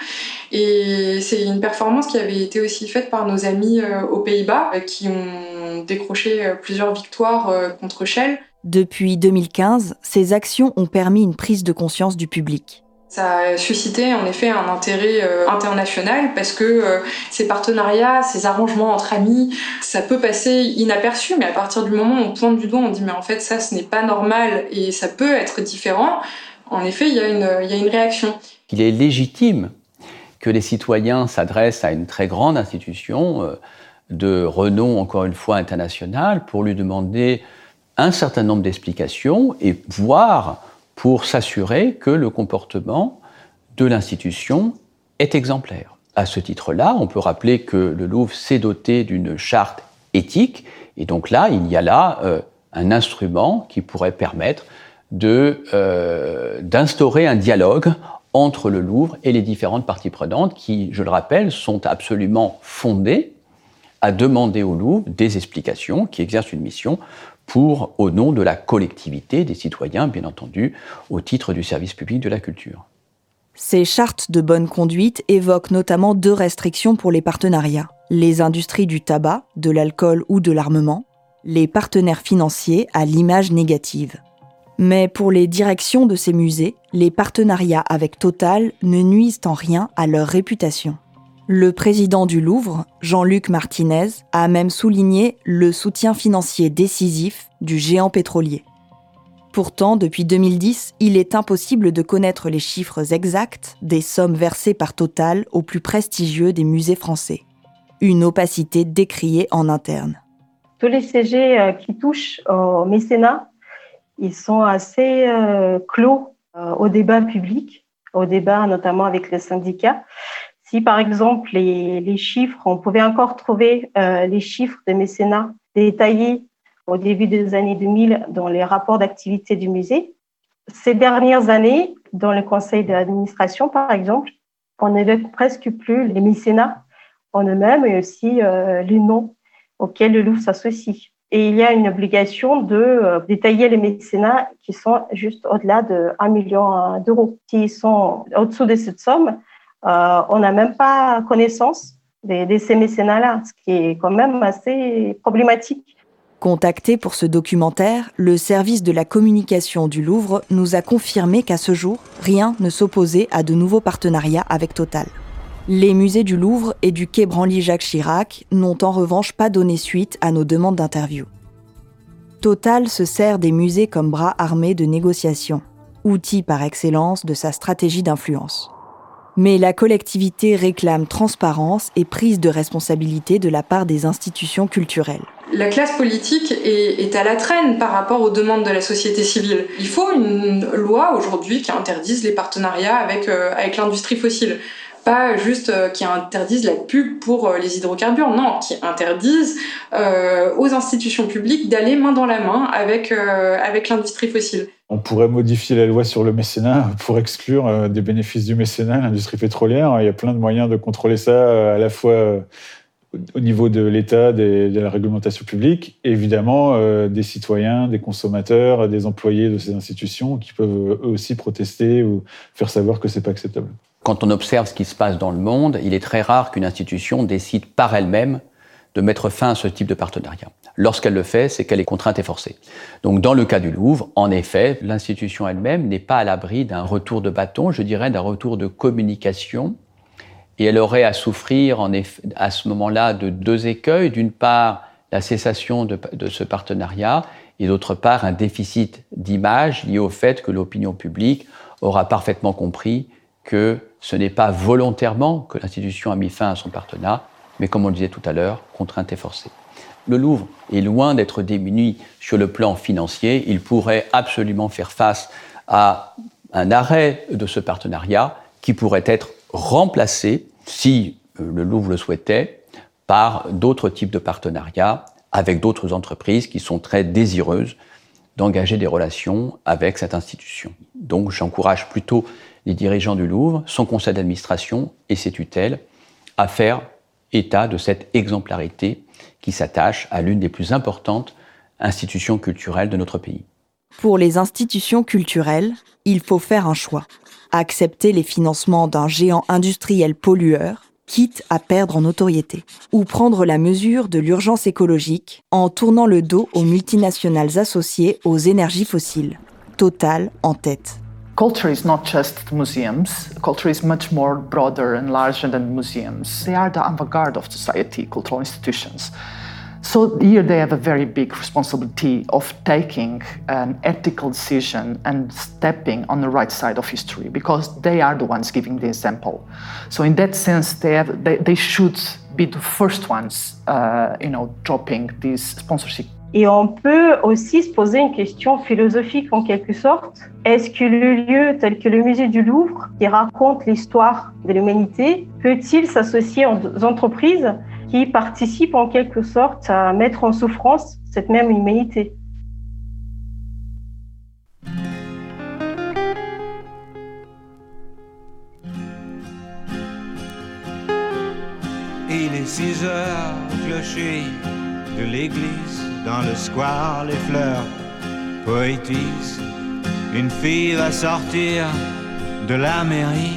Et c'est une performance qui avait été aussi faite par nos amis aux Pays-Bas qui ont décroché plusieurs victoires contre Shell. Depuis deux mille quinze, ces actions ont permis une prise de conscience du public. Ça a suscité en effet un intérêt international parce que ces partenariats, ces arrangements entre amis, ça peut passer inaperçu, mais à partir du moment où on pointe du doigt, on dit mais en fait ça, ce n'est pas normal et ça peut être différent. En effet, il y a une, il y a une réaction. Il est légitime que les citoyens s'adressent à une très grande institution de renom, encore une fois, internationale, pour lui demander un certain nombre d'explications et voire pour s'assurer que le comportement de l'institution est exemplaire. À ce titre-là, on peut rappeler que le Louvre s'est doté d'une charte éthique, et donc là, il y a là euh, un instrument qui pourrait permettre de, euh, d'instaurer un dialogue entre le Louvre et les différentes parties prenantes qui, je le rappelle, sont absolument fondées à demander au Louvre des explications qui exercent une mission pour, au nom de la collectivité des citoyens, bien entendu, au titre du service public de la culture. Ces chartes de bonne conduite évoquent notamment deux restrictions pour les partenariats. Les industries du tabac, de l'alcool ou de l'armement, les partenaires financiers à l'image négative. Mais pour les directions de ces musées, les partenariats avec Total ne nuisent en rien à leur réputation. Le président du Louvre, Jean-Luc Martinez, a même souligné le soutien financier décisif du géant pétrolier. Pourtant, depuis deux mille dix, il est impossible de connaître les chiffres exacts des sommes versées par Total aux plus prestigieux des musées français. Une opacité décriée en interne. Tous les C G qui touchent au mécénat, ils sont assez euh, clos euh, au débat public, au débat notamment avec les syndicats. Si, par exemple, les, les chiffres, on pouvait encore trouver euh, les chiffres de mécénat détaillés au début des années deux mille dans les rapports d'activité du musée. Ces dernières années, dans le conseil d'administration, par exemple, on n'évoque presque plus les mécénats en eux-mêmes et aussi euh, les noms auxquels le Louvre s'associe. Et il y a une obligation de détailler les mécénats qui sont juste au-delà de un million d'euros. S'ils sont au-dessous de cette somme, euh, on n'a même pas connaissance de, de ces mécénats-là, ce qui est quand même assez problématique. Contacté pour ce documentaire, le service de la communication du Louvre nous a confirmé qu'à ce jour, rien ne s'opposait à de nouveaux partenariats avec Total. Les musées du Louvre et du Quai Branly Jacques Chirac n'ont en revanche pas donné suite à nos demandes d'interview. Total se sert des musées comme bras armés de négociation, outil par excellence de sa stratégie d'influence. Mais la collectivité réclame transparence et prise de responsabilité de la part des institutions culturelles. La classe politique est, est à la traîne par rapport aux demandes de la société civile. Il faut une loi aujourd'hui qui interdise les partenariats avec, euh, avec l'industrie fossile. Pas juste euh, qui interdisent la pub pour euh, les hydrocarbures, non, qui interdisent euh, aux institutions publiques d'aller main dans la main avec, euh, avec l'industrie fossile. On pourrait modifier la loi sur le mécénat pour exclure euh, des bénéfices du mécénat l'industrie pétrolière. Il y a plein de moyens de contrôler ça, euh, à la fois euh, au niveau de l'État, des, de la réglementation publique, et évidemment euh, des citoyens, des consommateurs, des employés de ces institutions qui peuvent eux aussi protester ou faire savoir que c'est pas acceptable. Quand on observe ce qui se passe dans le monde, il est très rare qu'une institution décide par elle-même de mettre fin à ce type de partenariat. Lorsqu'elle le fait, c'est qu'elle est contrainte et forcée. Donc dans le cas du Louvre, en effet, l'institution elle-même n'est pas à l'abri d'un retour de bâton, je dirais d'un retour de communication. Et elle aurait à souffrir en effet, à ce moment-là de deux écueils. D'une part, la cessation de, de ce partenariat et d'autre part, un déficit d'image lié au fait que l'opinion publique aura parfaitement compris que ce n'est pas volontairement que l'institution a mis fin à son partenariat, mais comme on le disait tout à l'heure, contrainte et forcée. Le Louvre est loin d'être démuni sur le plan financier. Il pourrait absolument faire face à un arrêt de ce partenariat qui pourrait être remplacé, si le Louvre le souhaitait, par d'autres types de partenariats avec d'autres entreprises qui sont très désireuses d'engager des relations avec cette institution. Donc j'encourage plutôt les dirigeants du Louvre, son conseil d'administration et ses tutelles à faire état de cette exemplarité qui s'attache à l'une des plus importantes institutions culturelles de notre pays. Pour les institutions culturelles, il faut faire un choix. Accepter les financements d'un géant industriel pollueur, quitte à perdre en notoriété. Ou prendre la mesure de l'urgence écologique en tournant le dos aux multinationales associées aux énergies fossiles. Total en tête. Culture is not just museums. Culture is much more broader and larger than museums. They are the avant-garde of society, cultural institutions. So here they have a very big responsibility of taking an ethical decision and stepping on the right side of history because they are the ones giving the example. So in that sense, they have they, they should be the first ones, uh, you know, dropping this sponsorship. Et on peut aussi se poser une question philosophique en quelque sorte. Est-ce que le lieu tel que le musée du Louvre, qui raconte l'histoire de l'humanité, peut-il s'associer aux entreprises qui participent en quelque sorte à mettre en souffrance cette même humanité ? Il est six heures, clocher de l'église. Dans le square, les fleurs poétisent. Une fille va sortir de la mairie.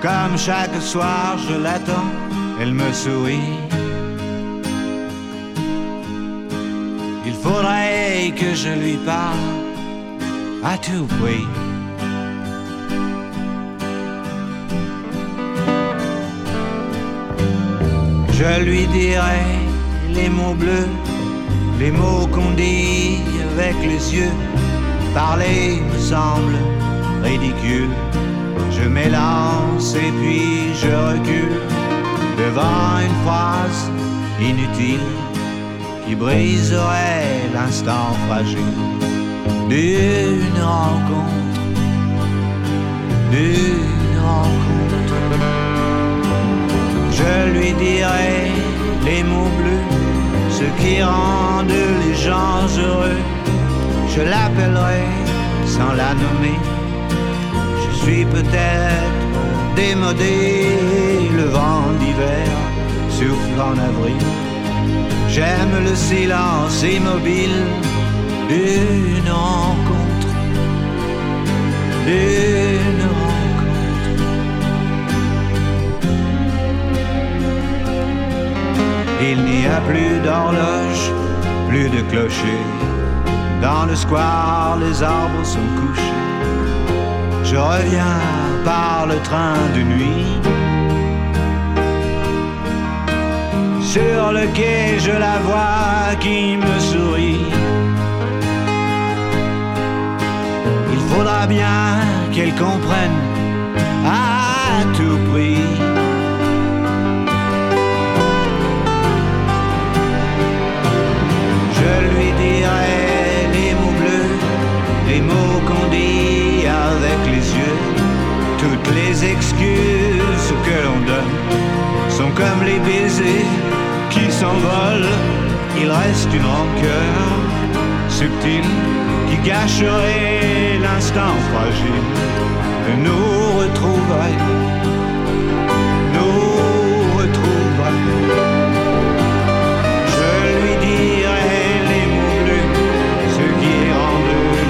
Comme chaque soir, je l'attends, elle me sourit. Il faudrait que je lui parle à tout prix. Je lui dirai les mots bleus, les mots qu'on dit avec les yeux. Parler me semble ridicule. Je m'élance et puis je recule devant une phrase inutile qui briserait l'instant fragile d'une rencontre, d'une rencontre. Je lui dirai les mots bleus, ce qui rend les gens heureux. Je l'appellerai sans la nommer. Je suis peut-être démodé, le vent d'hiver souffle en avril. J'aime le silence immobile d'une rencontre, d'une rencontre. Il n'y a plus d'horloge, plus de clocher. Dans le square, les arbres sont couchés. je reviens par le train de nuit. Sur le quai, je la vois qui me sourit. Il faudra bien qu'elle comprenne à tout prix. Je lui dirai les mots bleus, les mots qu'on dit avec les yeux. Toutes les excuses que l'on donne sont comme les baisers qui s'envolent. Il reste une rancœur subtile qui gâcherait l'instant fragile que nous retrouverons, nous retrouverons. Je lui dirai les mots bleus, ce qui rend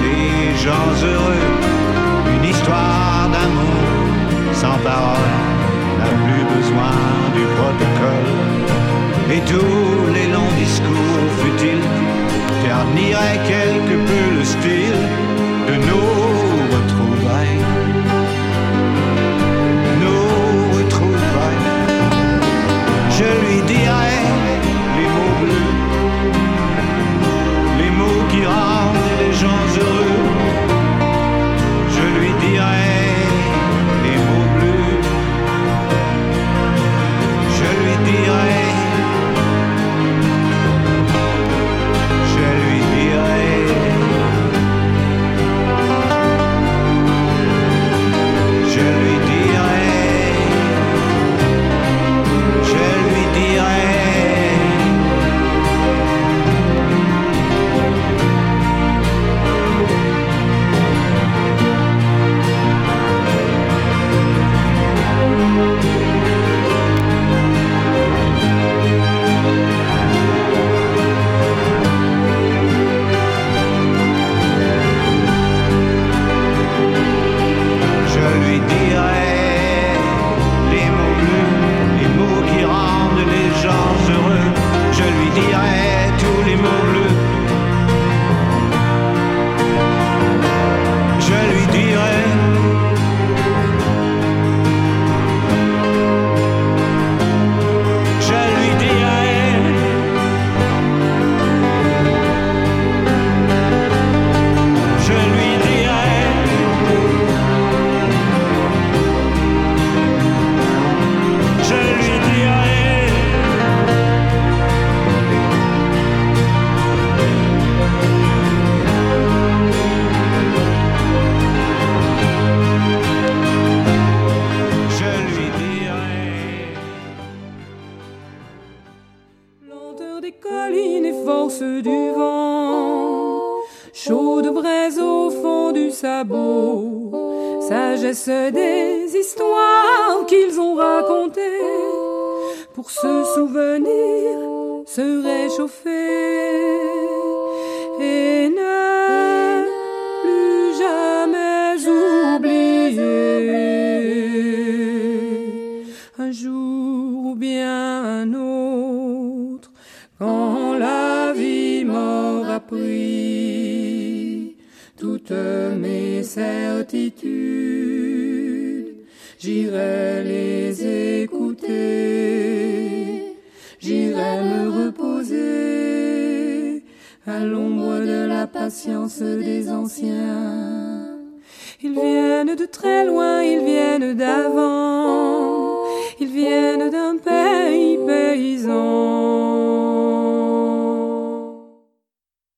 les gens heureux. Une histoire d'amour sans parole n'a plus besoin du protocole, et tous les longs discours futiles ternirait quelque peu le style de nos retrouvailles, nos retrouvailles. Je lui dirai les mots bleus, les mots qui rendent les gens heureux. Je lui dirai les mots bleus, je lui dirai. Des histoires qu'ils ont racontées pour se souvenir, se réchauffer et ne plus jamais oublier. Un jour ou bien un autre, quand la vie m'aura pris toutes mes certitudes, j'irai les écouter, j'irai me reposer à l'ombre de la patience des anciens. Ils viennent de très loin, ils viennent d'avant, ils viennent d'un pays paysan.